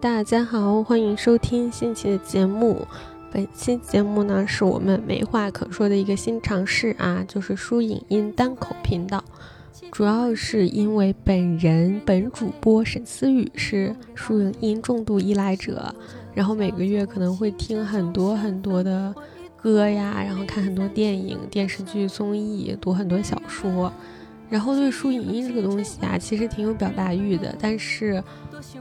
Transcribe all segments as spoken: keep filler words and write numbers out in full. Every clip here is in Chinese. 大家好，欢迎收听新期的节目。本期节目呢，是我们没话可说的一个新尝试啊，就是书影音单口频道。主要是因为本人本主播沈思雨是书影音重度依赖者，然后每个月可能会听很多很多的歌呀，然后看很多电影、电视剧、综艺，读很多小说，然后对书影音这个东西啊，其实挺有表达欲的，但是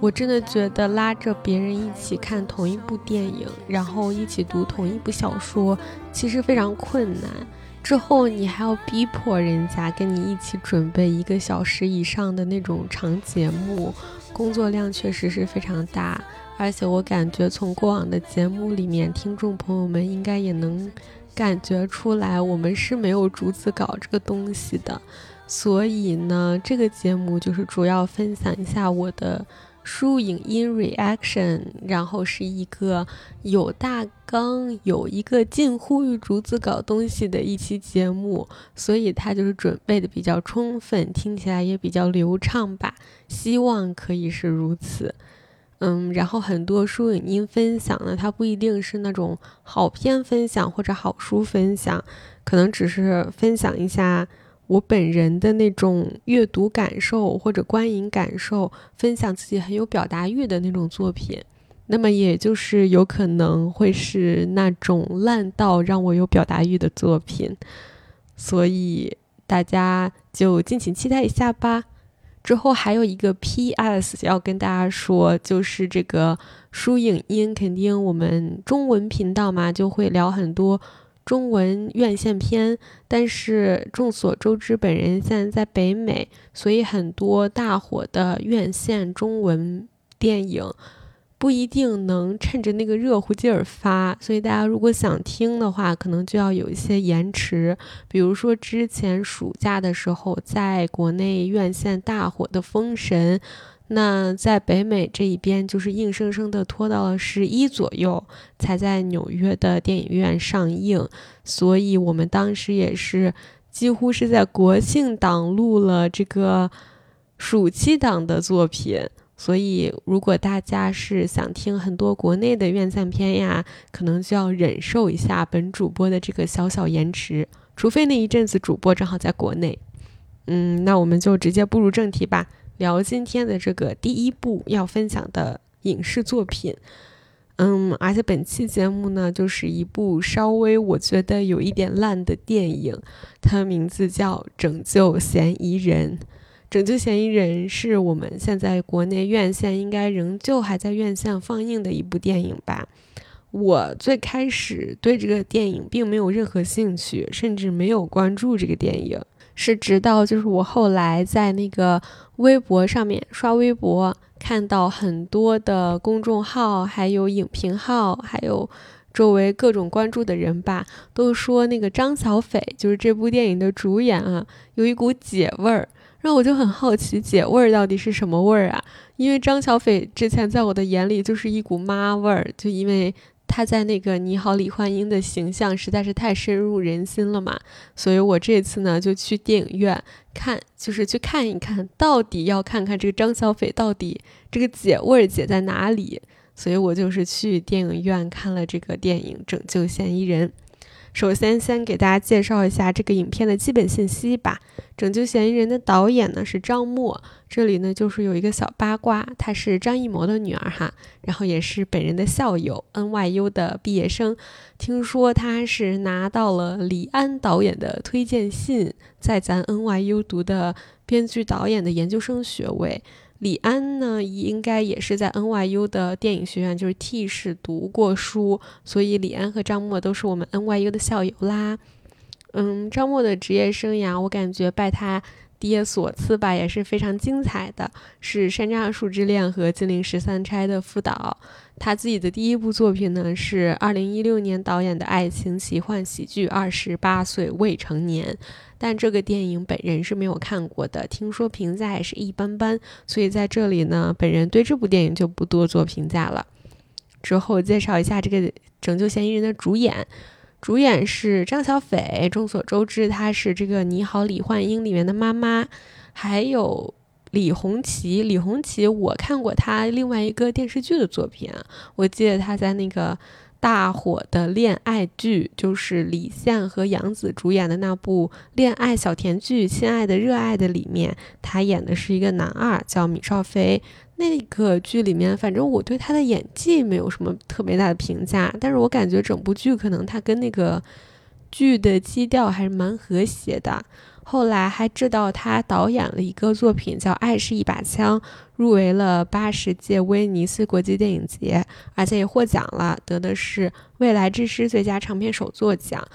我真的觉得拉着别人一起看同一部电影，然后一起读同一部小说，其实非常困难。之后你还要逼迫人家跟你一起准备一个小时以上的那种长节目，工作量确实是非常大。而且我感觉从过往的节目里面，听众朋友们应该也能感觉出来，我们是没有逐字稿这个东西的。所以呢，这个节目就是主要分享一下我的书影音 reaction， 然后是一个有大纲、有一个近乎于逐字稿东西的一期节目，所以它就是准备的比较充分，听起来也比较流畅吧，希望可以是如此。嗯，然后很多书影音分享呢，它不一定是那种好片分享或者好书分享，可能只是分享一下我本人的那种阅读感受或者观影感受，分享自己很有表达欲的那种作品，那么也就是有可能会是那种烂到让我有表达欲的作品，所以大家就敬请期待一下吧。之后还有一个 P S 要跟大家说，就是这个书影音肯定我们中文频道嘛，就会聊很多中文院线片，但是众所周知本人现在在北美，所以很多大火的院线中文电影不一定能趁着那个热乎劲儿发，所以大家如果想听的话可能就要有一些延迟。比如说之前暑假的时候，在国内院线大火的《封神》，那在北美这一边就是硬生生的拖到了十一左右才在纽约的电影院上映，所以我们当时也是几乎是在国庆档录了这个暑期档的作品。所以如果大家是想听很多国内的院线片呀，可能就要忍受一下本主播的这个小小延迟，除非那一阵子主播正好在国内。嗯，那我们就直接步入正题吧，聊今天的这个第一部要分享的影视作品。嗯，而且本期节目呢，就是一部稍微我觉得有一点烂的电影，它名字叫《拯救嫌疑人》。《拯救嫌疑人》是我们现在国内院线应该仍旧还在院线放映的一部电影吧。我最开始对这个电影并没有任何兴趣，甚至没有关注这个电影，是直到就是我后来在那个微博上面刷微博，看到很多的公众号还有影评号还有周围各种关注的人吧，都说那个张小斐就是这部电影的主演啊，有一股姐味儿，让我就很好奇姐味儿到底是什么味儿啊。因为张小斐之前在我的眼里就是一股妈味儿，就因为他在那个《你好，李焕英》的形象实在是太深入人心了嘛，所以我这次呢就去电影院看，就是去看一看，到底要看看这个张小斐到底这个姐味儿姐在哪里。所以我就是去电影院看了这个电影《拯救嫌疑人》。首先先给大家介绍一下这个影片的基本信息吧。拯救嫌疑人的导演呢是张默，这里呢就是有一个小八卦，她是张艺谋的女儿哈，然后也是本人的校友 N Y U 的毕业生，听说她是拿到了李安导演的推荐信，在咱 N Y U 读的编剧导演的研究生学位。李安呢应该也是在 N Y U 的电影学院，就是 T 市读过书，所以李安和张默都是我们 N Y U 的校友啦。嗯，张默的职业生涯我感觉拜他爹所赐吧，也是非常精彩的，是《山楂树之恋》和《金陵十三钗》的副导。他自己的第一部作品呢是二零一六年导演的爱情奇幻喜剧《二十八岁未成年》，但这个电影本人是没有看过的，听说评价也是一般般，所以在这里呢本人对这部电影就不多做评价了。之后介绍一下这个拯救嫌疑人的主演，主演是张小斐，众所周知她是这个《你好，李焕英》里面的妈妈，还有李红旗，李红旗我看过他另外一个电视剧的作品，我记得他在那个大火的恋爱剧，就是李现和杨紫主演的那部恋爱小甜剧《亲爱的热爱的》里面，他演的是一个男二叫米少飞。那个剧里面反正我对他的演技没有什么特别大的评价，但是我感觉整部剧可能他跟那个剧的基调还是蛮和谐的。后来还知道他导演了一个作品叫《爱是一把枪》，入围了八十届威尼斯国际电影节，而且也获奖了，得的是未来之师最佳长片手作奖。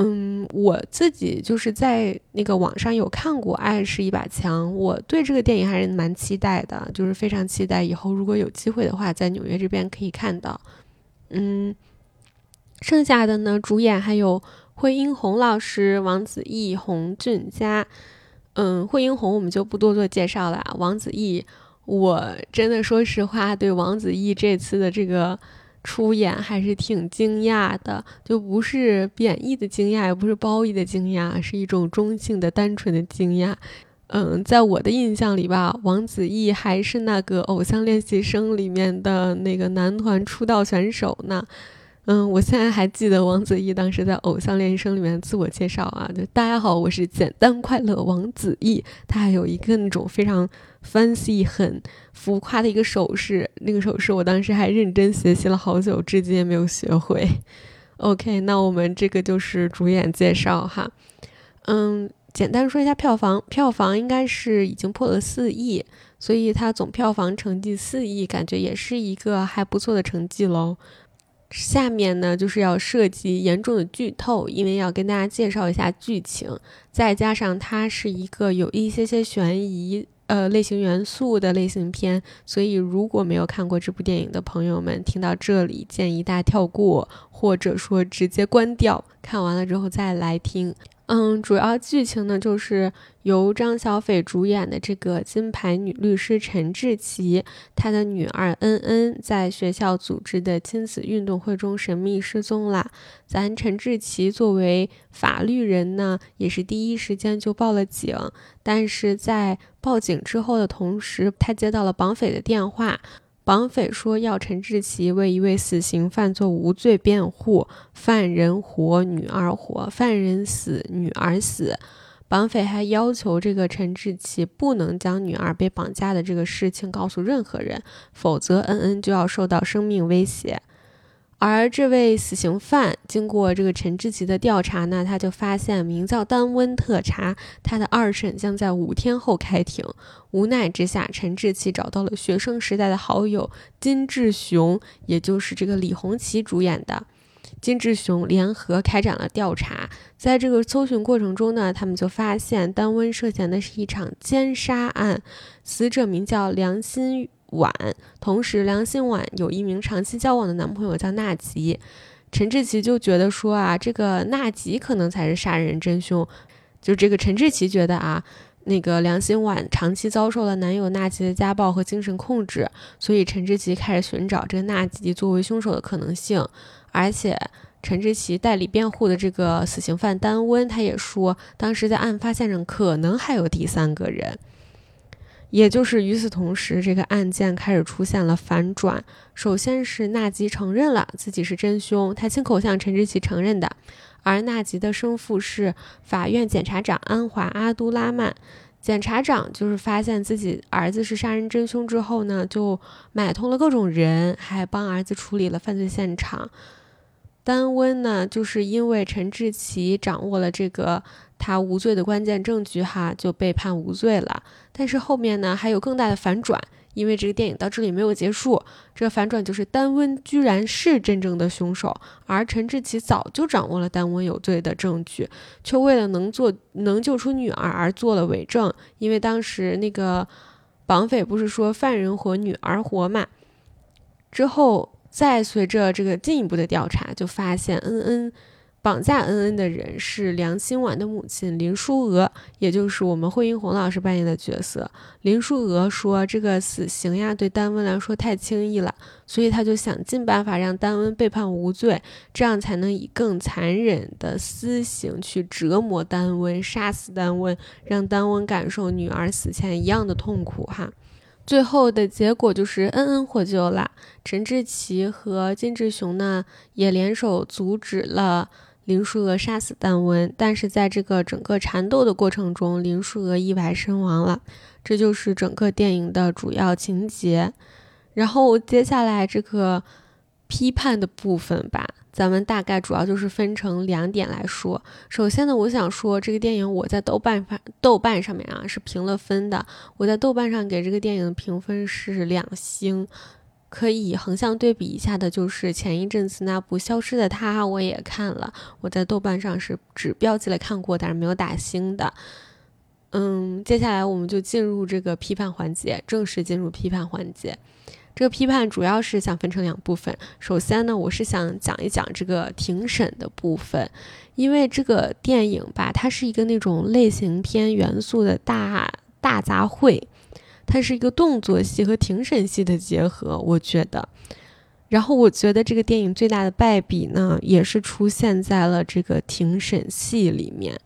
嗯，我自己就是在那个网上有看过《爱是一把枪》，我对这个电影还是蛮期待的，就是非常期待以后如果有机会的话，在纽约这边可以看到。嗯，剩下的呢，主演还有惠英红老师、王子异、洪俊佳。嗯，惠英红我们就不多做介绍了。王子异，我真的说实话，对王子异这次的这个出演还是挺惊讶的，就不是贬义的惊讶，也不是褒义的惊讶，是一种中性的、单纯的惊讶。嗯，在我的印象里吧，王子异还是那个《偶像练习生》里面的那个男团出道选手呢。嗯，我现在还记得王子异当时在《偶像练习生》里面自我介绍啊，就大家好，我是简单快乐王子异。他还有一个那种非常 fancy 很浮夸的一个手势，那个手势我当时还认真学习了好久，至今也没有学会。 OK， 那我们这个就是主演介绍哈。嗯，简单说一下票房，票房应该是已经破了四亿，所以他总票房成绩四亿，感觉也是一个还不错的成绩咯。下面呢就是要涉及严重的剧透，因为要跟大家介绍一下剧情，再加上它是一个有一些些悬疑呃类型元素的类型片，所以如果没有看过这部电影的朋友们，听到这里建议大家跳过，或者说直接关掉，看完了之后再来听。嗯，主要剧情呢就是由张小斐主演的这个金牌女律师陈志琪，她的女儿恩恩在学校组织的亲子运动会中神秘失踪了。咱陈志琪作为法律人呢，也是第一时间就报了警，但是在报警之后的同时，她接到了绑匪的电话。绑匪说要陈志琪为一位死刑犯做无罪辩护，犯人活女儿活，犯人死女儿死。绑匪还要求这个陈志琪不能将女儿被绑架的这个事情告诉任何人，否则恩恩就要受到生命威胁。而这位死刑犯经过这个陈志琪的调查呢，他就发现名叫丹温特查，他的二审将在五天后开庭。无奈之下，陈志琪找到了学生时代的好友金志雄，也就是这个李红旗主演的。金志雄联合开展了调查，在这个搜寻过程中呢，他们就发现丹温涉嫌的是一场奸杀案，死者名叫梁新婉，同时梁新婉有一名长期交往的男朋友叫纳吉。陈志琪就觉得说啊，这个纳吉可能才是杀人真凶，就这个陈志琪觉得啊，那个梁新婉长期遭受了男友纳吉的家暴和精神控制，所以陈志琪开始寻找这个纳吉作为凶手的可能性。而且陈志琪代理辩护的这个死刑犯丹温，他也说当时在案发现场可能还有第三个人。也就是与此同时，这个案件开始出现了反转。首先是纳吉承认了自己是真凶，他亲口向陈志琪承认的。而纳吉的生父是法院检察长安华阿都拉曼，检察长就是发现自己儿子是杀人真凶之后呢，就买通了各种人，还帮儿子处理了犯罪现场。丹温呢，就是因为陈志琪掌握了这个他无罪的关键证据哈，就被判无罪了。但是后面呢还有更大的反转，因为这个电影到这里没有结束。这个反转就是丹温居然是真正的凶手，而陈志琪早就掌握了丹温有罪的证据，却为了能做能救出女儿而做了伪证。因为当时那个绑匪不是说犯人活女儿活嘛，之后再随着这个进一步的调查，就发现恩恩绑架恩恩的人是梁心婉的母亲林淑娥，也就是我们惠英红老师扮演的角色。林淑娥说这个死刑呀对丹温来说太轻易了，所以他就想尽办法让丹温被判无罪，这样才能以更残忍的私刑去折磨丹温，杀死丹温，让丹温感受女儿死前一样的痛苦哈。最后的结果就是恩恩获救了，陈志奇和金志雄呢也联手阻止了林淑娥杀死丹温，但是在这个整个缠斗的过程中，林淑娥意外身亡了。这就是整个电影的主要情节。然后接下来这个批判的部分吧，咱们大概主要就是分成两点来说。首先呢，我想说这个电影我在豆瓣豆瓣上面啊是评了分的，我在豆瓣上给这个电影的评分是两星。可以横向对比一下的就是前一阵子那部《消失的她》我也看了，我在豆瓣上是只标记了看过，但是没有打星的。嗯，接下来我们就进入这个批判环节，正式进入批判环节。这个批判主要是想分成两部分。首先呢，我是想讲一讲这个庭审的部分，因为这个电影吧，它是一个那种类型片元素的大大杂烩，它是一个动作戏和庭审戏的结合，我觉得。然后我觉得这个电影最大的败笔呢，也是出现在了这个庭审戏里面。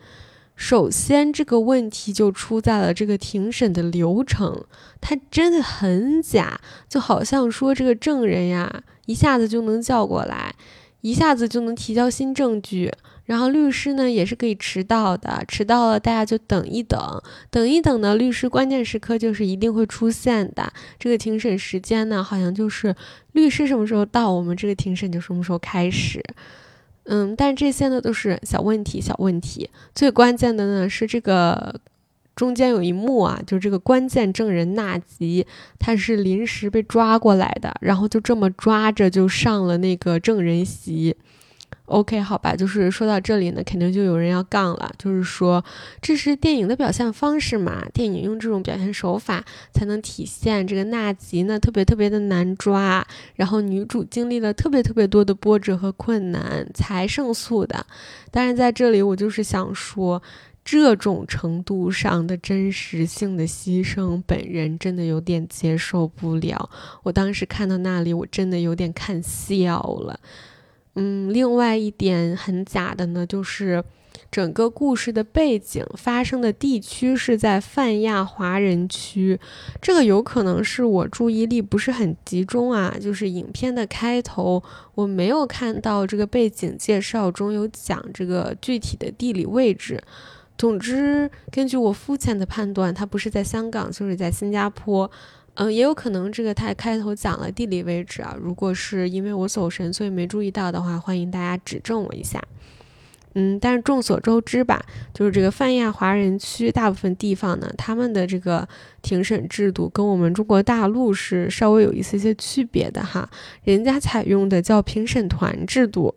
首先，这个问题就出在了这个庭审的流程，它真的很假，就好像说这个证人呀，一下子就能叫过来，一下子就能提交新证据。然后律师呢也是可以迟到的，迟到了大家就等一等，等一等呢，律师关键时刻就是一定会出现的。这个庭审时间呢，好像就是律师什么时候到，我们这个庭审就什么时候开始。嗯，但这些呢都是小问题，小问题。最关键的呢是这个中间有一幕啊，就是这个关键证人纳吉，他是临时被抓过来的，然后就这么抓着就上了那个证人席。OK， 好吧，就是说到这里呢，肯定就有人要杠了，就是说这是电影的表现方式嘛，电影用这种表现手法才能体现这个纳吉呢特别特别的难抓，然后女主经历了特别特别多的波折和困难才胜诉的。但是在这里我就是想说，这种程度上的真实性的牺牲，本人真的有点接受不了。我当时看到那里，我真的有点看笑了。嗯，另外一点很假的呢，就是整个故事的背景发生的地区是在泛亚华人区，这个有可能是我注意力不是很集中啊，就是影片的开头我没有看到这个背景介绍中有讲这个具体的地理位置。总之，根据我肤浅的判断，它不是在香港就是在新加坡。嗯，也有可能这个他开头讲了地理位置啊，如果是因为我走神所以没注意到的话，欢迎大家指正我一下。嗯，但是众所周知吧，就是这个泛亚华人区大部分地方呢，他们的这个庭审制度跟我们中国大陆是稍微有一些些区别的哈，人家采用的叫评审团制度。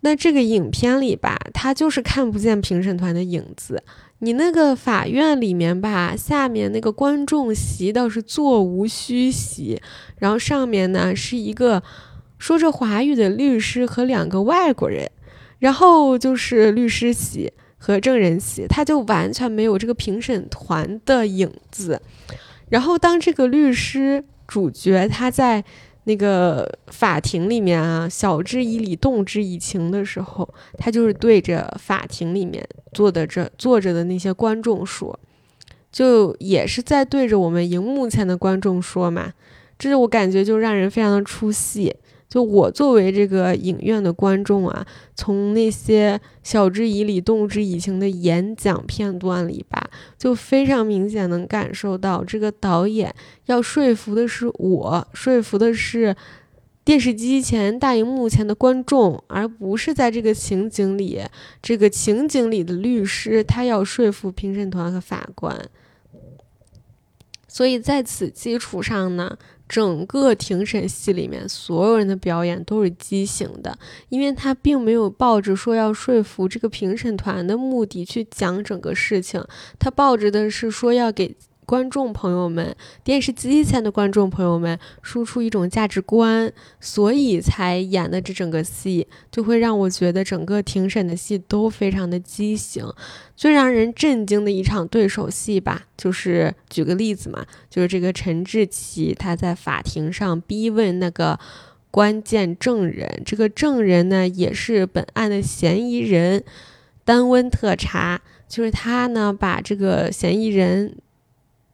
那这个影片里吧，他就是看不见评审团的影子。你那个法院里面吧，下面那个观众席倒是座无虚席，然后上面呢是一个说着华语的律师和两个外国人，然后就是律师席和证人席，他就完全没有这个评审团的影子。然后当这个律师主角他在那个法庭里面啊，晓之以理，动之以情的时候，他就是对着法庭里面坐的这坐着的那些观众说，就也是在对着我们荧幕前的观众说嘛，这我感觉就让人非常的出戏。就我作为这个影院的观众啊，从那些晓之以理动之以情的演讲片段里吧，就非常明显能感受到这个导演要说服的是我，说服的是电视机前大荧幕前的观众，而不是在这个情景里这个情景里的律师他要说服评审团和法官。所以在此基础上呢，整个庭审戏里面所有人的表演都是畸形的，因为他并没有抱着说要说服这个评审团的目的去讲整个事情，他抱着的是说要给观众朋友们，电视机前的观众朋友们输出一种价值观，所以才演的这整个戏，就会让我觉得整个庭审的戏都非常的畸形。最让人震惊的一场对手戏吧，就是举个例子嘛，就是这个陈志奇他在法庭上逼问那个关键证人，这个证人呢也是本案的嫌疑人丹温特查，就是他呢把这个嫌疑人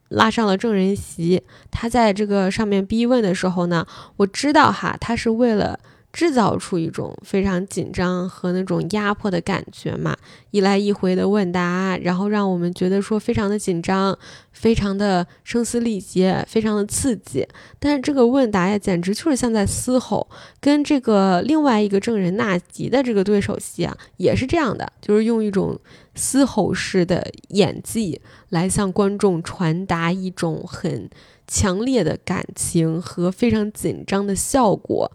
拉上了证人席，他在这个上面逼问的时候呢，我知道哈，他是为了制造出一种非常紧张和那种压迫的感觉嘛，一来一回的问答，然后让我们觉得说非常的紧张，非常的声嘶力竭，非常的刺激。但是这个问答呀，简直就是像在嘶吼。跟这个另外一个证人纳吉的这个对手戏啊，也是这样的，就是用一种嘶吼式的演技来向观众传达一种很强烈的感情和非常紧张的效果。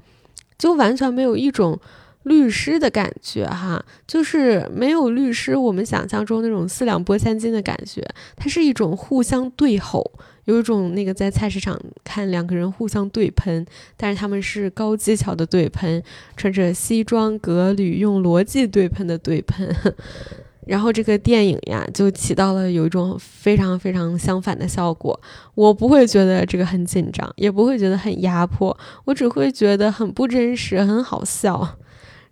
就完全没有一种律师的感觉哈，就是没有律师我们想象中那种四两拨千斤的感觉，它是一种互相对吼，有一种那个在菜市场看两个人互相对喷，但是他们是高技巧的对喷，穿着西装革履用逻辑对喷的对喷。然后这个电影呀，就起到了有一种非常非常相反的效果。我不会觉得这个很紧张，也不会觉得很压迫，我只会觉得很不真实，很好笑。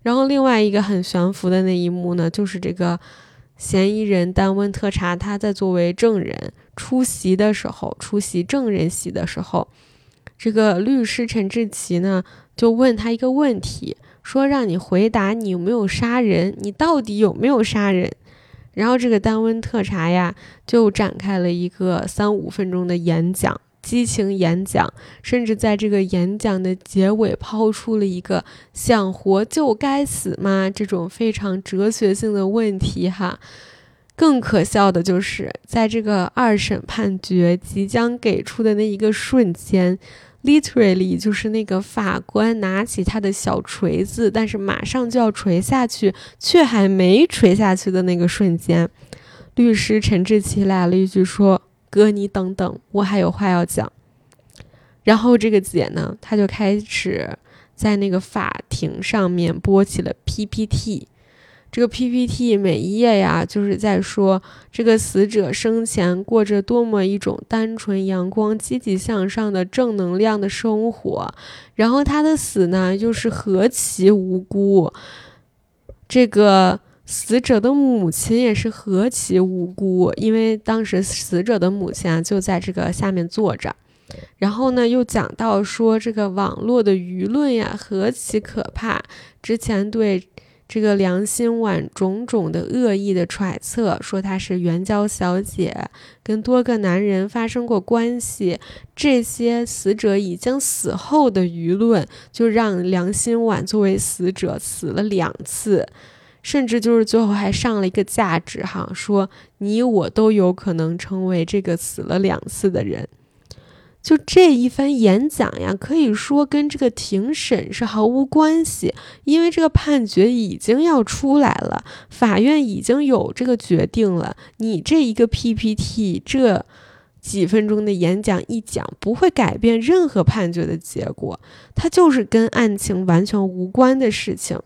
然后另外一个很悬浮的那一幕呢，就是这个嫌疑人丹温特查他在作为证人出席的时候，出席证人席的时候，这个律师陈志奇呢，就问他一个问题，说让你回答你有没有杀人，你到底有没有杀人？然后这个丹温特查呀，就展开了一个三五分钟的演讲，激情演讲，甚至在这个演讲的结尾抛出了一个想活就该死吗这种非常哲学性的问题哈。更可笑的就是在这个二审判决即将给出的那一个瞬间， literally 就是那个法官拿起他的小锤子，但是马上就要锤下去却还没锤下去的那个瞬间，律师陈志奇来了一句说，哥你等等，我还有话要讲。然后这个姐呢，她就开始在那个法庭上面播起了 P P T，这个 P P T 每一页呀，就是在说这个死者生前过着多么一种单纯、阳光、积极向上的正能量的生活，然后他的死呢，又是何其无辜，这个死者的母亲也是何其无辜，因为当时死者的母亲啊，就在这个下面坐着。然后呢，又讲到说这个网络的舆论呀，何其可怕，之前对这个梁心婉种种的恶意的揣测，说她是援交小姐，跟多个男人发生过关系，这些死者已经死后的舆论就让梁心婉作为死者死了两次，甚至就是最后还上了一个价值哈，说你我都有可能成为这个死了两次的人。就这一番演讲呀，可以说跟这个庭审是毫无关系，因为这个判决已经要出来了，法院已经有这个决定了，你这一个 P P T 这几分钟的演讲一讲，不会改变任何判决的结果，它就是跟案情完全无关的事情。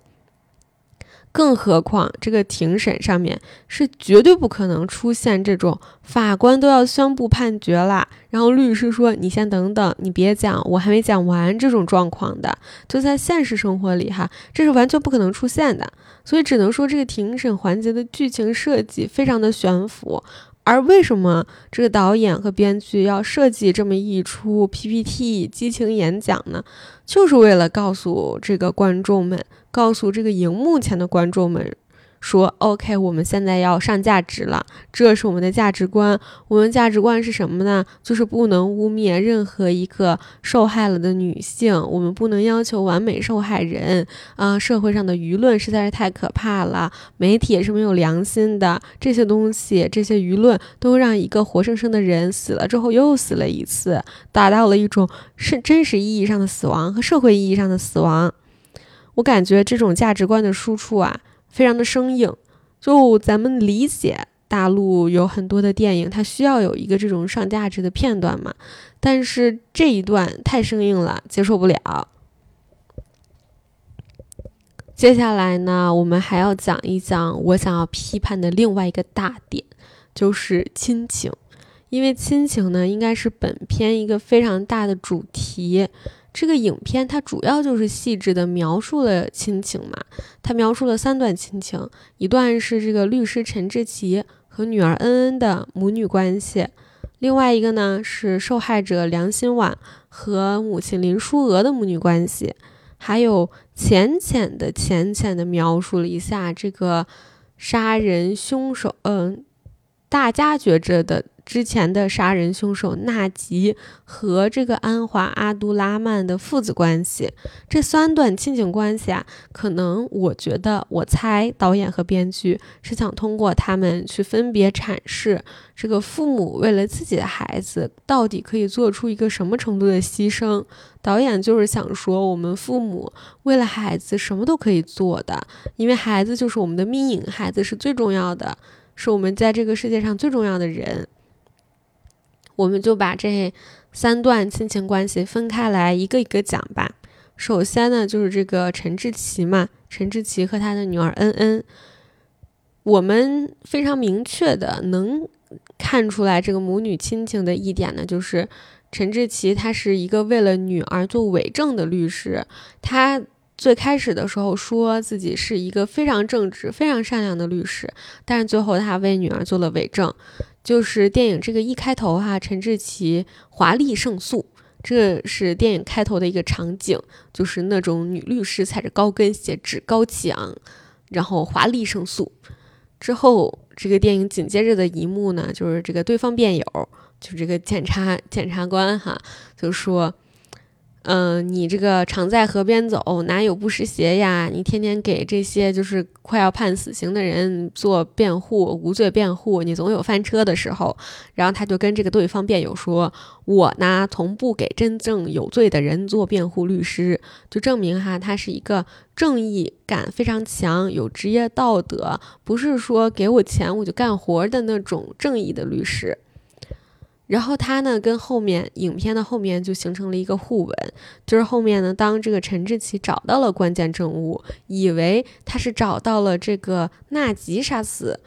更何况这个庭审上面是绝对不可能出现这种法官都要宣布判决啦，然后律师说你先等等，你别讲，我还没讲完这种状况的，就在现实生活里哈，这是完全不可能出现的。所以只能说这个庭审环节的剧情设计非常的悬浮。而为什么这个导演和编剧要设计这么一出 P P T 激情演讲呢？就是为了告诉这个观众们，告诉这个荧幕前的观众们说 OK， 我们现在要上价值了，这是我们的价值观。我们价值观是什么呢？就是不能污蔑任何一个受害了的女性，我们不能要求完美受害人啊、呃！社会上的舆论实在是太可怕了，媒体也是没有良心的，这些东西这些舆论都让一个活生生的人死了之后又死了一次，达到了一种是真实意义上的死亡和社会意义上的死亡。我感觉这种价值观的输出啊，非常的生硬，就咱们理解大陆有很多的电影它需要有一个这种上价值的片段嘛，但是这一段太生硬了，接受不了。接下来呢，我们还要讲一讲我想要批判的另外一个大点，就是亲情。因为亲情呢，应该是本片一个非常大的主题。这个影片它主要就是细致的描述了亲情嘛，它描述了三段亲情，一段是这个律师陈志奇和女儿恩恩的母女关系，另外一个呢是受害者梁新婉和母亲林淑娥的母女关系，还有浅浅的浅浅的描述了一下这个杀人凶手，嗯、呃，大家觉着的。之前的杀人凶手纳吉和这个安华阿都拉曼的父子关系，这三段亲情关系啊，可能我觉得我猜导演和编剧是想通过他们去分别阐释这个父母为了自己的孩子到底可以做出一个什么程度的牺牲。导演就是想说我们父母为了孩子什么都可以做的，因为孩子就是我们的命运，孩子是最重要的，是我们在这个世界上最重要的人。我们就把这三段亲情关系分开来一个一个讲吧。首先呢，就是这个陈志奇嘛，陈志奇和他的女儿恩恩，我们非常明确的能看出来这个母女亲情的一点呢，就是陈志奇他是一个为了女儿做伪证的律师，他最开始的时候说自己是一个非常正直非常善良的律师，但是最后他为女儿做了伪证。就是电影这个一开头哈、啊，陈志奇华丽胜诉，这是电影开头的一个场景，就是那种女律师踩着高跟鞋趾高气昂，然后华丽胜诉。之后这个电影紧接着的一幕呢，就是这个对方辩友，就这个检察检察官哈，就说嗯、呃，你这个常在河边走，哪有不湿鞋呀？你天天给这些就是快要判死刑的人做辩护，无罪辩护，你总有翻车的时候。然后他就跟这个对方辩友说，我呢从不给真正有罪的人做辩护律师，就证明哈他是一个正义感非常强，有职业道德，不是说给我钱我就干活的那种正义的律师。然后他呢跟后面影片的后面就形成了一个互文，就是后面呢当这个陈志奇找到了关键证物，以为他是找到了这个纳吉杀死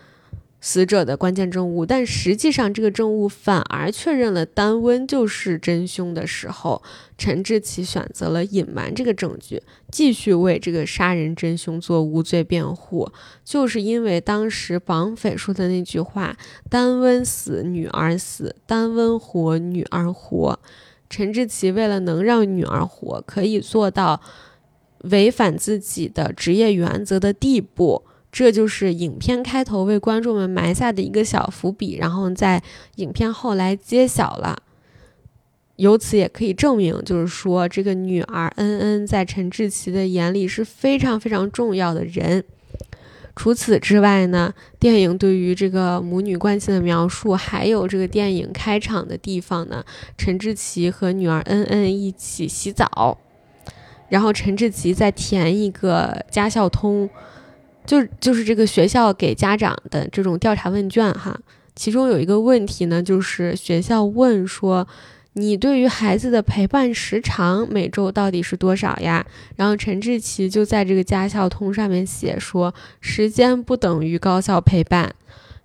死者的关键证物，但实际上这个证物反而确认了丹温就是真凶的时候，陈志奇选择了隐瞒这个证据，继续为这个杀人真凶做无罪辩护，就是因为当时绑匪说的那句话，丹温死女儿死，丹温活女儿活。陈志奇为了能让女儿活，可以做到违反自己的职业原则的地步，这就是影片开头为观众们埋下的一个小伏笔，然后在影片后来揭晓了。由此也可以证明，就是说这个女儿恩恩在陈志奇的眼里是非常非常重要的人。除此之外呢，电影对于这个母女关系的描述，还有这个电影开场的地方呢，陈志奇和女儿恩恩一起洗澡，然后陈志奇在填一个家校通，就就是这个学校给家长的这种调查问卷哈，其中有一个问题呢，就是学校问说你对于孩子的陪伴时长每周到底是多少呀？然后陈志奇就在这个家校通上面写说，时间不等于高效陪伴。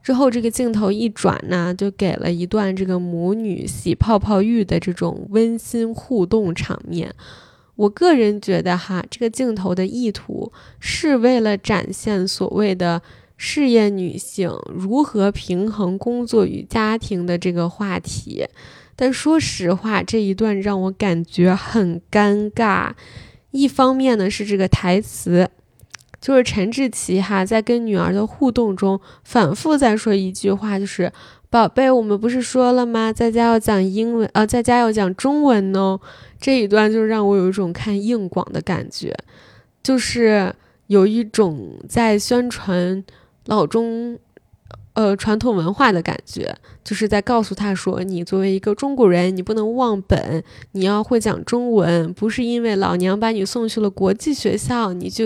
之后这个镜头一转呢，就给了一段这个母女洗泡泡浴的这种温馨互动场面。我个人觉得哈，这个镜头的意图是为了展现所谓的事业女性如何平衡工作与家庭的这个话题，但说实话，这一段让我感觉很尴尬。一方面呢是这个台词，就是陈志奇哈在跟女儿的互动中反复在说一句话，就是宝贝，我们不是说了吗？在家要讲英文，呃，在家要讲中文哦。这一段就让我有一种看硬广的感觉，就是有一种在宣传老中，呃传统文化的感觉，就是在告诉他说，你作为一个中国人，你不能忘本，你要会讲中文，不是因为老娘把你送去了国际学校，你就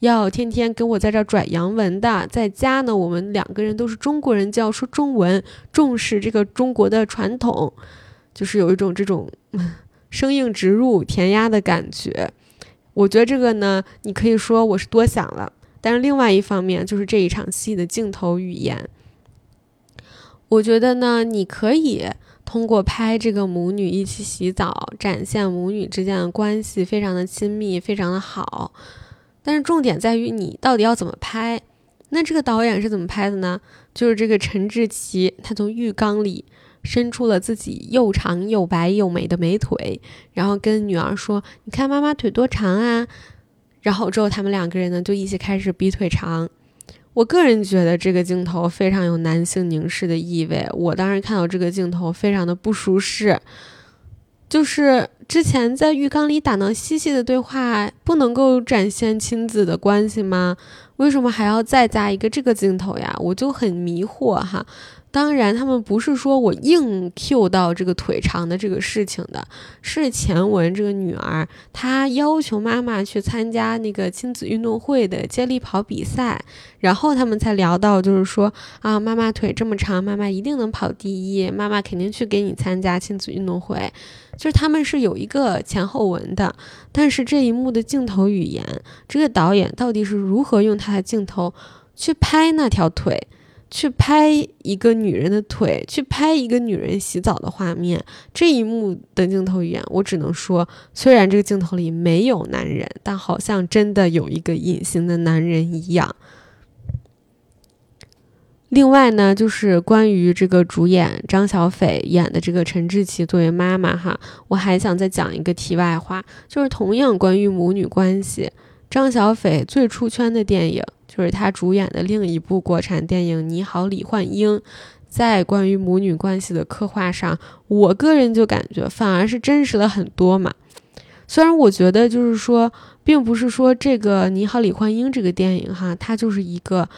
要天天跟我在这拽洋文的。在家呢，我们两个人都是中国人，就要说中文，重视这个中国的传统，就是有一种这种生硬植入填鸭的感觉。我觉得这个呢，你可以说我是多想了，但是另外一方面就是这一场戏的镜头语言，我觉得呢，你可以通过拍这个母女一起洗澡，展现母女之间的关系非常的亲密，非常的好。但是重点在于你到底要怎么拍。那这个导演是怎么拍的呢？就是这个陈志奇，他从浴缸里伸出了自己又长又白又美的美腿，然后跟女儿说，你看妈妈腿多长啊。然后之后他们两个人呢就一起开始比腿长。我个人觉得这个镜头非常有男性凝视的意味，我当时看到这个镜头非常的不舒适，就是之前在浴缸里打闹嬉戏的对话不能够展现亲子的关系吗？为什么还要再加一个这个镜头呀？我就很迷惑哈。当然他们不是说我硬 Q 到这个腿长的这个事情的，是前文这个女儿她要求妈妈去参加那个亲子运动会的接力跑比赛，然后他们才聊到就是说啊，妈妈腿这么长，妈妈一定能跑第一，妈妈肯定去给你参加亲子运动会，就是他们是有一个前后文的。但是这一幕的镜头语言，这个导演到底是如何用他的镜头去拍那条腿，去拍一个女人的腿，去拍一个女人洗澡的画面，这一幕的镜头语言，我只能说，虽然这个镜头里没有男人，但好像真的有一个隐形的男人一样。另外呢，就是关于这个主演张小斐演的这个陈志奇作为妈妈哈，我还想再讲一个题外话，就是同样关于母女关系，张小斐最出圈的电影就是他主演的另一部国产电影《你好，李焕英》，在关于母女关系的刻画上，我个人就感觉反而是真实了很多嘛。虽然我觉得就是说，并不是说这个《你好，李焕英》这个电影哈，它就是一个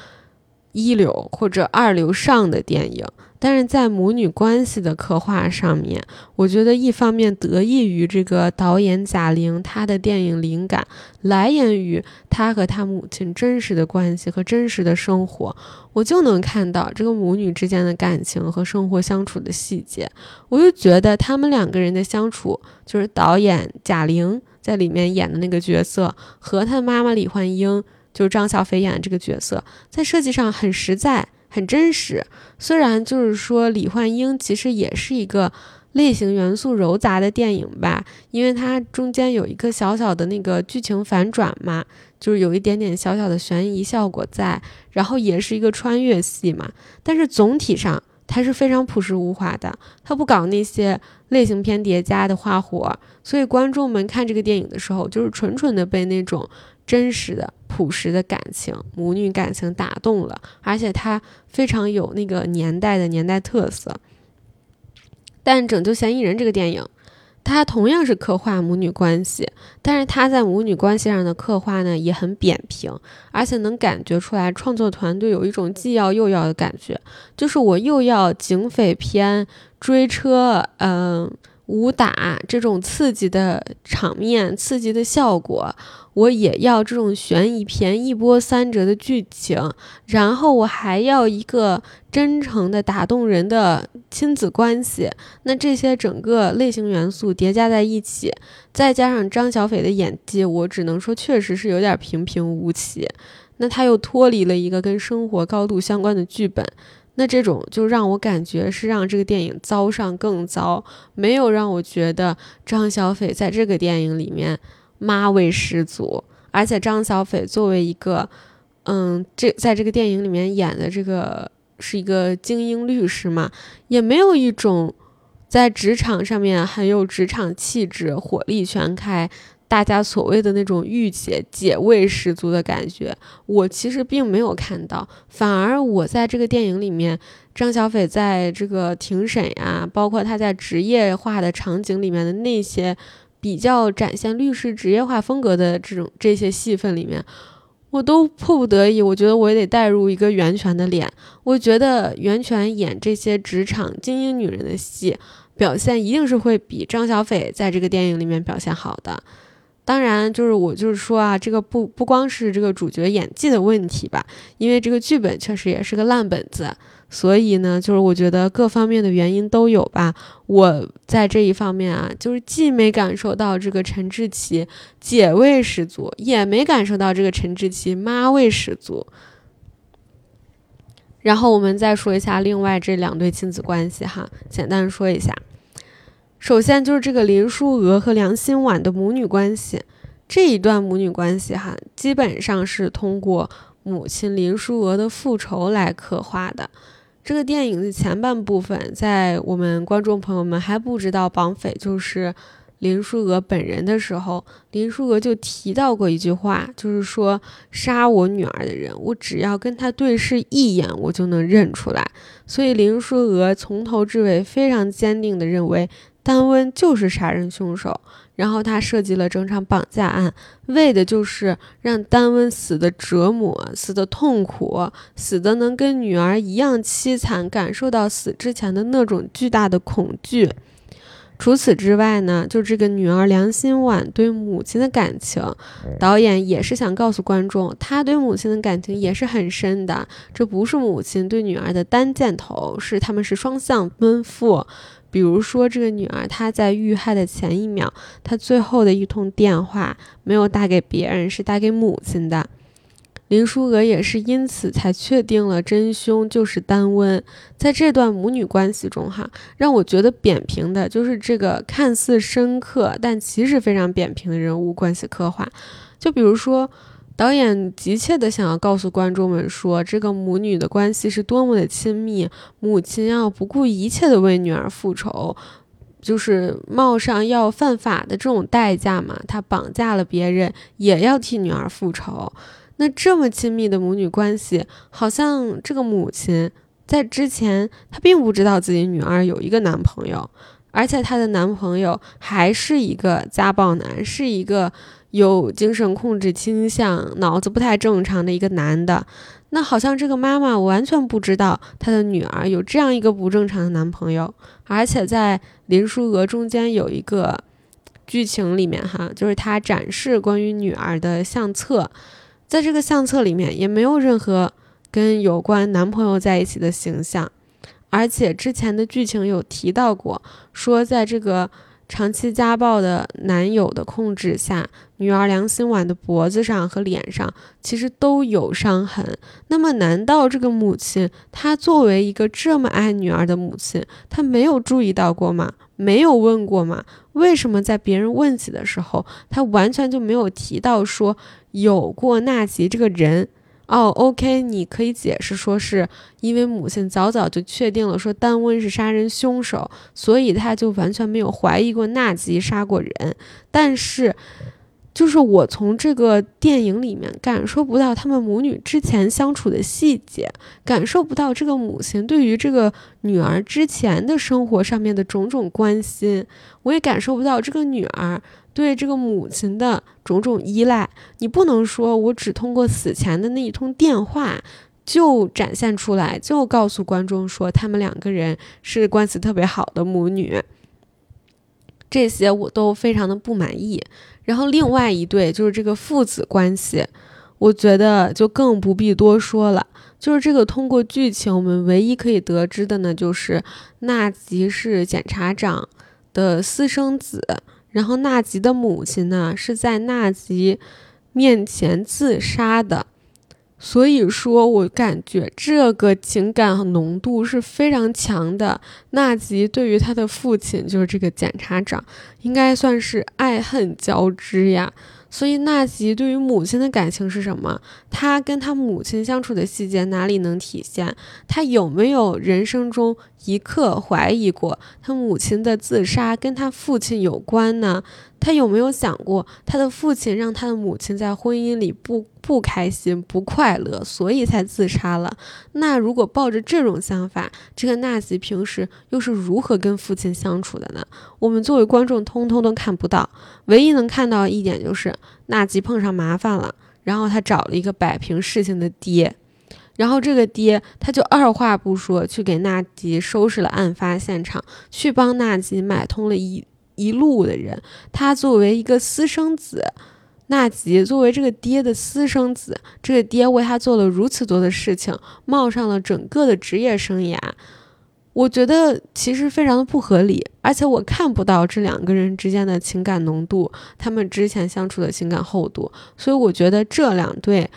一流或者二流上的电影，但是在母女关系的刻画上面，我觉得一方面得益于这个导演贾玲，她的电影灵感来源于她和她母亲真实的关系和真实的生活，我就能看到这个母女之间的感情和生活相处的细节。我就觉得他们两个人的相处，就是导演贾玲在里面演的那个角色和她妈妈李焕英，就是张小斐演的这个角色，在设计上很实在很真实。虽然就是说李焕英其实也是一个类型元素糅杂的电影吧，因为它中间有一个小小的那个剧情反转嘛，就是有一点点小小的悬疑效果在，然后也是一个穿越戏嘛，但是总体上它是非常朴实无华的，它不搞那些类型片叠加的花活，所以观众们看这个电影的时候，就是纯纯的被那种真实的朴实的感情，母女感情打动了，而且它非常有那个年代的年代特色。但《拯救嫌疑人》这个电影，它同样是刻画母女关系，但是它在母女关系上的刻画呢也很扁平，而且能感觉出来创作团队有一种既要又要的感觉，就是我又要警匪片追车嗯、呃武打这种刺激的场面，刺激的效果，我也要这种悬疑片一波三折的剧情，然后我还要一个真诚的打动人的亲子关系。那这些整个类型元素叠加在一起，再加上张小斐的演技，我只能说确实是有点平平无奇。那他又脱离了一个跟生活高度相关的剧本，那这种就让我感觉是让这个电影糟上更糟，没有让我觉得张小斐在这个电影里面妈味十足。而且张小斐作为一个嗯，这在这个电影里面演的这个是一个精英律师嘛，也没有一种在职场上面很有职场气质火力全开，大家所谓的那种御姐姐味十足的感觉，我其实并没有看到。反而我在这个电影里面，张小斐在这个庭审啊，包括她在职业化的场景里面的那些比较展现律师职业化风格的这种这些戏份里面，我都迫不得已，我觉得我也得带入一个袁泉的脸。我觉得袁泉演这些职场精英女人的戏，表现一定是会比张小斐在这个电影里面表现好的。当然就是我就是说啊，这个不不光是这个主角演技的问题吧，因为这个剧本确实也是个烂本子，所以呢就是我觉得各方面的原因都有吧。我在这一方面啊，就是既没感受到这个陈志奇姐味十足，也没感受到这个陈志奇妈味十足。然后我们再说一下另外这两对亲子关系哈，简单说一下。首先就是这个林淑娥和梁心婉的母女关系，这一段母女关系哈，基本上是通过母亲林淑娥的复仇来刻画的。这个电影的前半部分，在我们观众朋友们还不知道绑匪就是林淑娥本人的时候，林淑娥就提到过一句话，就是说杀我女儿的人，我只要跟他对视一眼我就能认出来。所以林淑娥从头至尾非常坚定地认为丹温就是杀人凶手，然后他设计了整场绑架案，为的就是让丹温死的折磨，死的痛苦，死的能跟女儿一样凄惨，感受到死之前的那种巨大的恐惧。除此之外呢，就这个女儿梁心婉对母亲的感情，导演也是想告诉观众，她对母亲的感情也是很深的，这不是母亲对女儿的单箭头，是他们是双向奔赴。比如说这个女儿她在遇害的前一秒，她最后的一通电话没有打给别人，是打给母亲的。林淑娥也是因此才确定了真凶就是丹温。在这段母女关系中哈，让我觉得扁平的就是这个看似深刻但其实非常扁平的人物关系刻画。就比如说导演急切地想要告诉观众们说，这个母女的关系是多么的亲密，母亲要不顾一切地为女儿复仇，就是冒上要犯法的这种代价嘛，她绑架了别人也要替女儿复仇。那这么亲密的母女关系，好像这个母亲在之前她并不知道自己女儿有一个男朋友，而且她的男朋友还是一个家暴男，是一个有精神控制倾向，脑子不太正常的一个男的。那好像这个妈妈完全不知道她的女儿有这样一个不正常的男朋友。而且在林淑娥中间有一个剧情里面哈，就是她展示关于女儿的相册，在这个相册里面也没有任何跟有关男朋友在一起的形象。而且之前的剧情有提到过，说在这个长期家暴的男友的控制下，女儿梁心婉的脖子上和脸上其实都有伤痕。那么难道这个母亲，她作为一个这么爱女儿的母亲，她没有注意到过吗？没有问过吗？为什么在别人问起的时候，她完全就没有提到说有过纳吉这个人？哦 OK 你可以解释说是因为母亲早早就确定了说丹温是杀人凶手，所以他就完全没有怀疑过纳吉杀过人。但是就是我从这个电影里面感受不到他们母女之前相处的细节，感受不到这个母亲对于这个女儿之前的生活上面的种种关心，我也感受不到这个女儿对这个母亲的种种依赖。你不能说我只通过死前的那一通电话就展现出来，就告诉观众说他们两个人是关系特别好的母女，这些我都非常的不满意。然后另外一对就是这个父子关系，我觉得就更不必多说了。就是这个通过剧情我们唯一可以得知的呢，就是纳吉是检察长的私生子，然后纳吉的母亲呢是在纳吉面前自杀的。所以说我感觉这个情感浓度是非常强的。纳吉对于他的父亲就是这个检察长应该算是爱恨交织呀。所以纳吉对于母亲的感情是什么？他跟他母亲相处的细节哪里能体现？他有没有人生中一刻怀疑过他母亲的自杀跟他父亲有关呢？他有没有想过他的父亲让他的母亲在婚姻里不不开心不快乐，所以才自杀了？那如果抱着这种想法，这个纳吉平时又是如何跟父亲相处的呢？我们作为观众通通都看不到，唯一能看到一点就是纳吉碰上麻烦了，然后他找了一个摆平事情的爹，然后这个爹他就二话不说去给纳吉收拾了案发现场，去帮纳吉买通了一一路的人。他作为一个私生子，纳吉作为这个爹的私生子，这个爹为他做了如此多的事情，冒上了整个的职业生涯。我觉得其实非常的不合理，而且我看不到这两个人之间的情感浓度，他们之前相处的情感厚度，所以我觉得这两对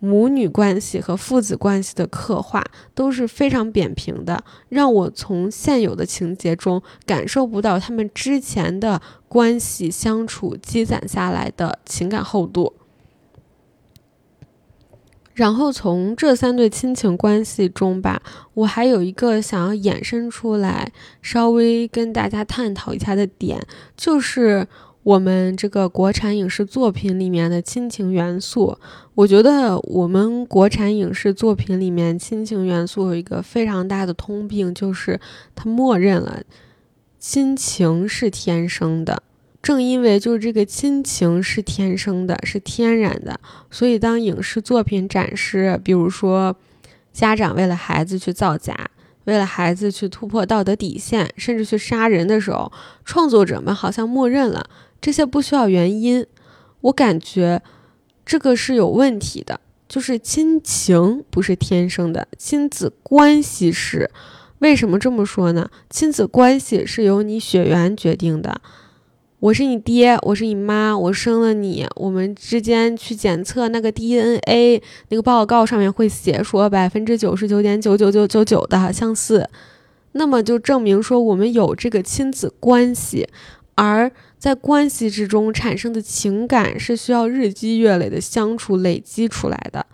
母女关系和父子关系的刻画都是非常扁平的，让我从现有的情节中感受不到他们之前的关系相处积攒下来的情感厚度。然后从这三对亲情关系中吧，我还有一个想要衍生出来稍微跟大家探讨一下的点，就是我们这个国产影视作品里面的亲情元素。我觉得我们国产影视作品里面亲情元素有一个非常大的通病，就是它默认了亲情是天生的。正因为就是这个亲情是天生的，是天然的，所以当影视作品展示，比如说家长为了孩子去造假，为了孩子去突破道德底线，甚至去杀人的时候，创作者们好像默认了这些不需要原因。我感觉这个是有问题的，就是亲情不是天生的，亲子关系是。为什么这么说呢？亲子关系是由你血缘决定的，我是你爹，我是你妈，我生了你，我们之间去检测那个 D N A， 那个报告上面会写说 百分之九十九点九九九九 的相似，那么就证明说我们有这个亲子关系，而在关系之中产生的情感是需要日积月累的相处累积出来的。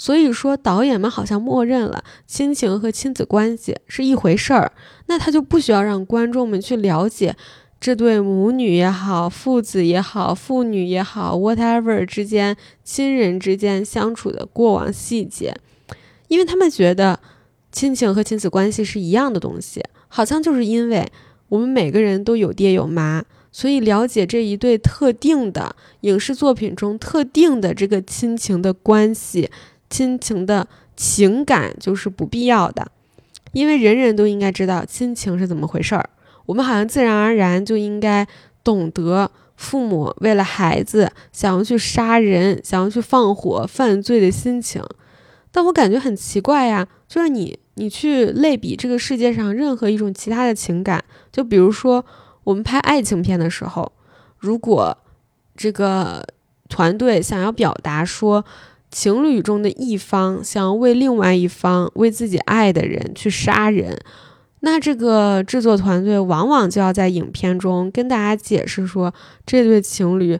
所以说导演们好像默认了亲情和亲子关系是一回事儿，那他就不需要让观众们去了解这对母女也好，父子也好，父女也好 whatever 之间，亲人之间相处的过往细节，因为他们觉得亲情和亲子关系是一样的东西。好像就是因为我们每个人都有爹有妈，所以了解这一对特定的影视作品中特定的这个亲情的关系，亲情的情感就是不必要的，因为人人都应该知道亲情是怎么回事儿。我们好像自然而然就应该懂得父母为了孩子想要去杀人，想要去放火犯罪的心情。但我感觉很奇怪呀，就是你你去类比这个世界上任何一种其他的情感，就比如说我们拍爱情片的时候，如果这个团队想要表达说情侣中的一方想要为另外一方，为自己爱的人去杀人，那这个制作团队往往就要在影片中跟大家解释说，这对情侣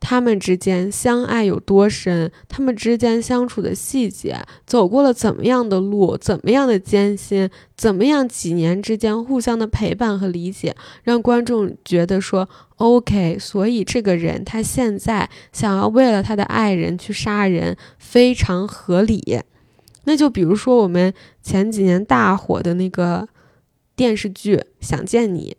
他们之间相爱有多深，他们之间相处的细节，走过了怎么样的路，怎么样的艰辛，怎么样几年之间互相的陪伴和理解，让观众觉得说 OK， 所以这个人他现在想要为了他的爱人去杀人非常合理。那就比如说我们前几年大火的那个电视剧《想见你》，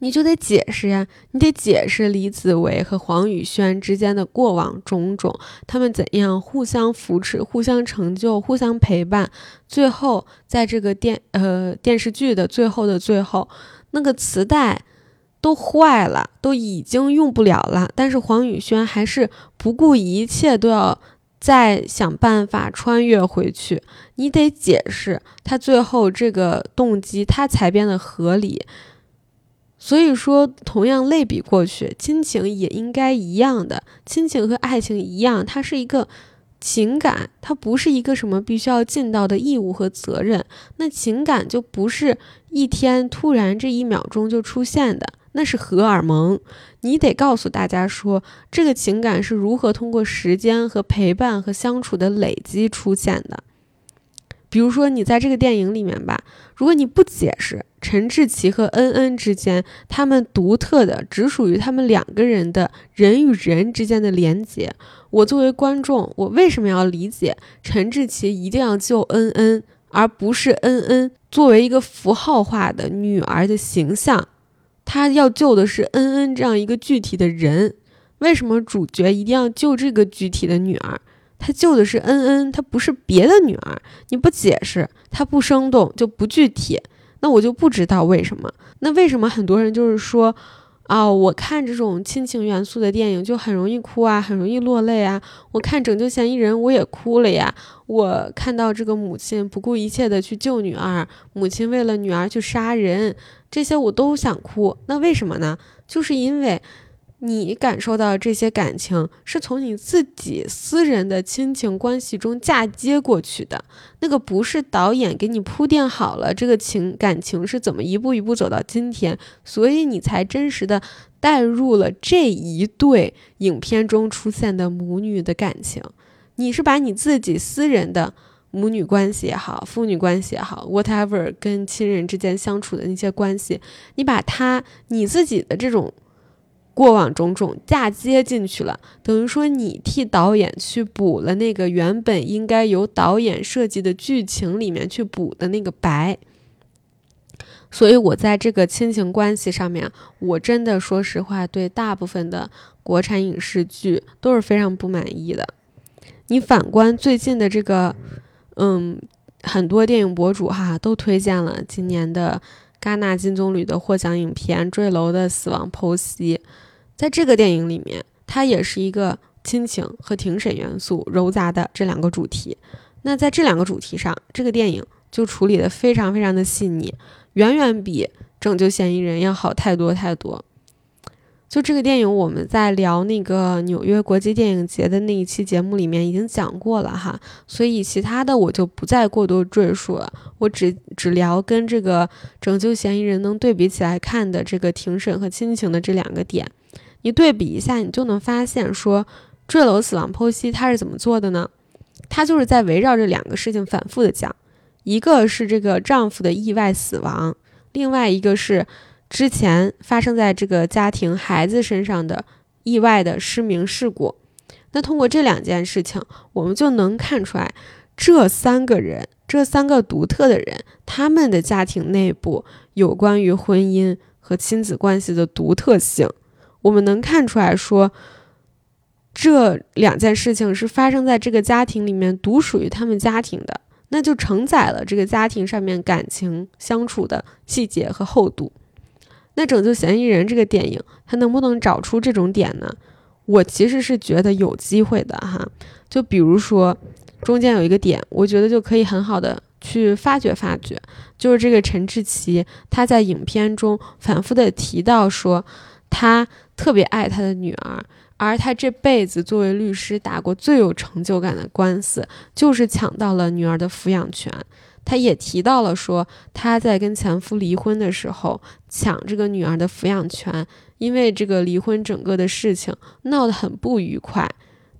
你就得解释呀、啊，你得解释李子维和黄宇轩之间的过往种种，他们怎样互相扶持、互相成就、互相陪伴，最后在这个电呃电视剧的最后的最后，那个磁带都坏了，都已经用不了了，但是黄宇轩还是不顾一切都要再想办法穿越回去。你得解释他最后这个动机，他才变得合理。所以说同样类比过去，亲情也应该一样的，亲情和爱情一样，它是一个情感，它不是一个什么必须要尽到的义务和责任。那情感就不是一天突然这一秒钟就出现的，那是荷尔蒙，你得告诉大家说这个情感是如何通过时间和陪伴和相处的累积出现的。比如说你在这个电影里面吧，如果你不解释陈志奇和恩恩之间他们独特的只属于他们两个人的人与人之间的连结，我作为观众，我为什么要理解陈志奇一定要救恩恩，而不是恩恩作为一个符号化的女儿的形象，他要救的是恩恩这样一个具体的人，为什么主角一定要救这个具体的女儿？他救的是恩恩，他不是别的女儿。你不解释，他不生动，就不具体，那我就不知道为什么。那为什么很多人就是说啊、哦，我看这种亲情元素的电影就很容易哭啊，很容易落泪啊。我看《拯救嫌疑人》我也哭了呀。我看到这个母亲不顾一切的去救女儿，母亲为了女儿去杀人，这些我都想哭。那为什么呢？就是因为你感受到这些感情是从你自己私人的亲情关系中嫁接过去的，那个不是导演给你铺垫好了这个情感情是怎么一步一步走到今天，所以你才真实的带入了这一对影片中出现的母女的感情。你是把你自己私人的母女关系也好，父女关系也好 whatever 跟亲人之间相处的那些关系，你把它你自己的这种过往种种嫁接进去了，等于说你替导演去补了那个原本应该由导演设计的剧情里面去补的那个白。所以我在这个亲情关系上面，我真的说实话对大部分的国产影视剧都是非常不满意的。你反观最近的这个嗯，很多电影博主哈都推荐了今年的戛纳金棕榈的获奖影片《坠楼的死亡剖析》。在这个电影里面，它也是一个亲情和庭审元素糅杂的这两个主题。那在这两个主题上，这个电影就处理的非常非常的细腻，远远比《拯救嫌疑人》要好太多太多。就这个电影，我们在聊那个纽约国际电影节的那一期节目里面已经讲过了哈，所以其他的我就不再过多赘述了。我只只聊跟这个《拯救嫌疑人》能对比起来看的这个庭审和亲情的这两个点。你对比一下，你就能发现说，坠楼死亡剖析它是怎么做的呢？它就是在围绕这两个事情反复的讲，一个是这个丈夫的意外死亡，另外一个是之前发生在这个家庭孩子身上的意外的失明事故。那通过这两件事情，我们就能看出来这三个人这三个独特的人，他们的家庭内部有关于婚姻和亲子关系的独特性。我们能看出来说，这两件事情是发生在这个家庭里面独属于他们家庭的，那就承载了这个家庭上面感情相处的细节和厚度。那《拯救嫌疑人》这个电影它能不能找出这种点呢？我其实是觉得有机会的哈。就比如说中间有一个点，我觉得就可以很好的去发掘发掘，就是这个陈志奇他在影片中反复的提到说，他特别爱他的女儿，而他这辈子作为律师打过最有成就感的官司就是抢到了女儿的抚养权。他也提到了说，他在跟前夫离婚的时候抢这个女儿的抚养权，因为这个离婚整个的事情闹得很不愉快。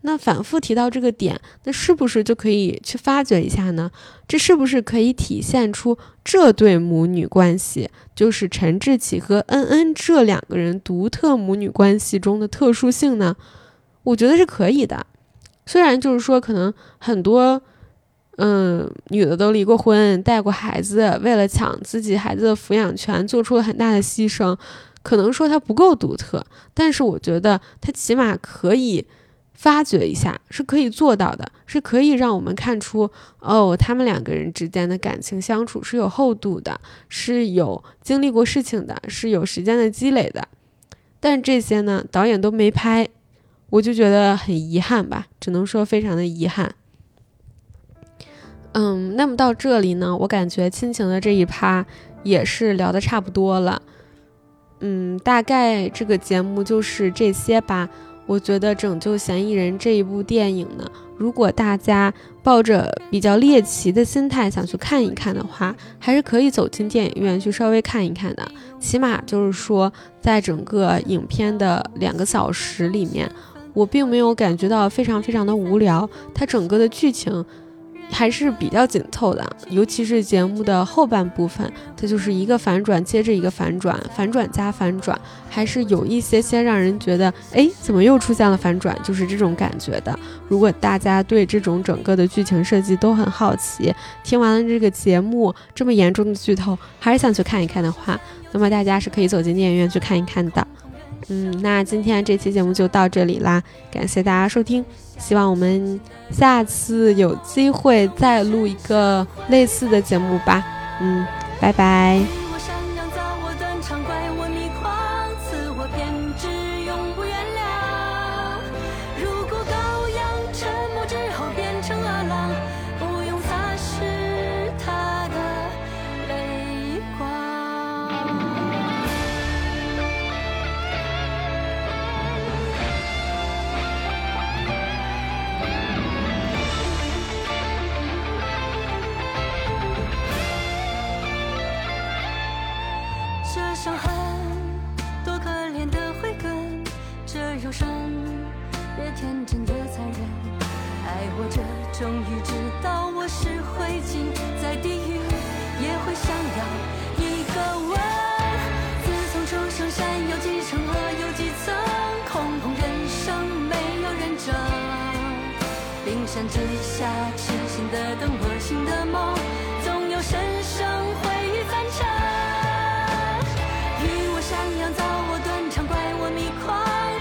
那反复提到这个点，那是不是就可以去发掘一下呢？这是不是可以体现出这对母女关系，就是陈志奇和恩恩这两个人独特母女关系中的特殊性呢？我觉得是可以的。虽然就是说可能很多嗯，女的都离过婚，带过孩子，为了抢自己孩子的抚养权做出了很大的牺牲，可能说它不够独特，但是我觉得它起码可以发掘一下，是可以做到的，是可以让我们看出哦，他们两个人之间的感情相处是有厚度的，是有经历过事情的，是有时间的积累的。但这些呢，导演都没拍，我就觉得很遗憾吧，只能说非常的遗憾。嗯，那么到这里呢，我感觉亲情的这一趴也是聊得差不多了。嗯，大概这个节目就是这些吧。我觉得《拯救嫌疑人》这一部电影呢，如果大家抱着比较猎奇的心态想去看一看的话，还是可以走进电影院去稍微看一看的。起码就是说，在整个影片的两个小时里面，我并没有感觉到非常非常的无聊，它整个的剧情还是比较紧凑的，尤其是节目的后半部分，它就是一个反转接着一个反转，反转加反转，还是有一些些让人觉得诶怎么又出现了反转，就是这种感觉的。如果大家对这种整个的剧情设计都很好奇，听完了这个节目这么严重的剧透还是想去看一看的话，那么大家是可以走进电影院去看一看的。嗯，那今天这期节目就到这里啦，感谢大家收听，希望我们下次有机会再录一个类似的节目吧。嗯，拜拜。伤痕多可怜的慧根，这柔顺也天真的残忍，爱我者终于知道我是灰烬，在地狱也会想要一个吻。自从出生山有几层，河有几层，空空人生没有人证，冰山之下痴心的等，恶心的梦，总有神圣回忆赞成。善良造我断肠，怪我迷狂，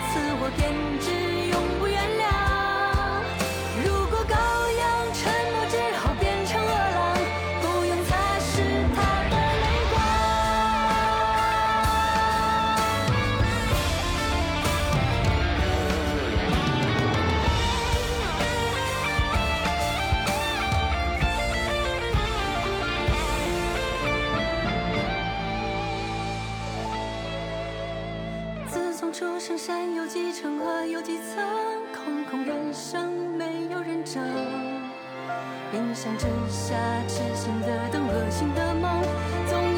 赐我偏执，永不原谅。如果羔羊沉默之后变成恶狼，不用擦拭它的泪出生山有几层，河有几层，空空人生没有人证，冰山之下痴心的等，恶心的梦，总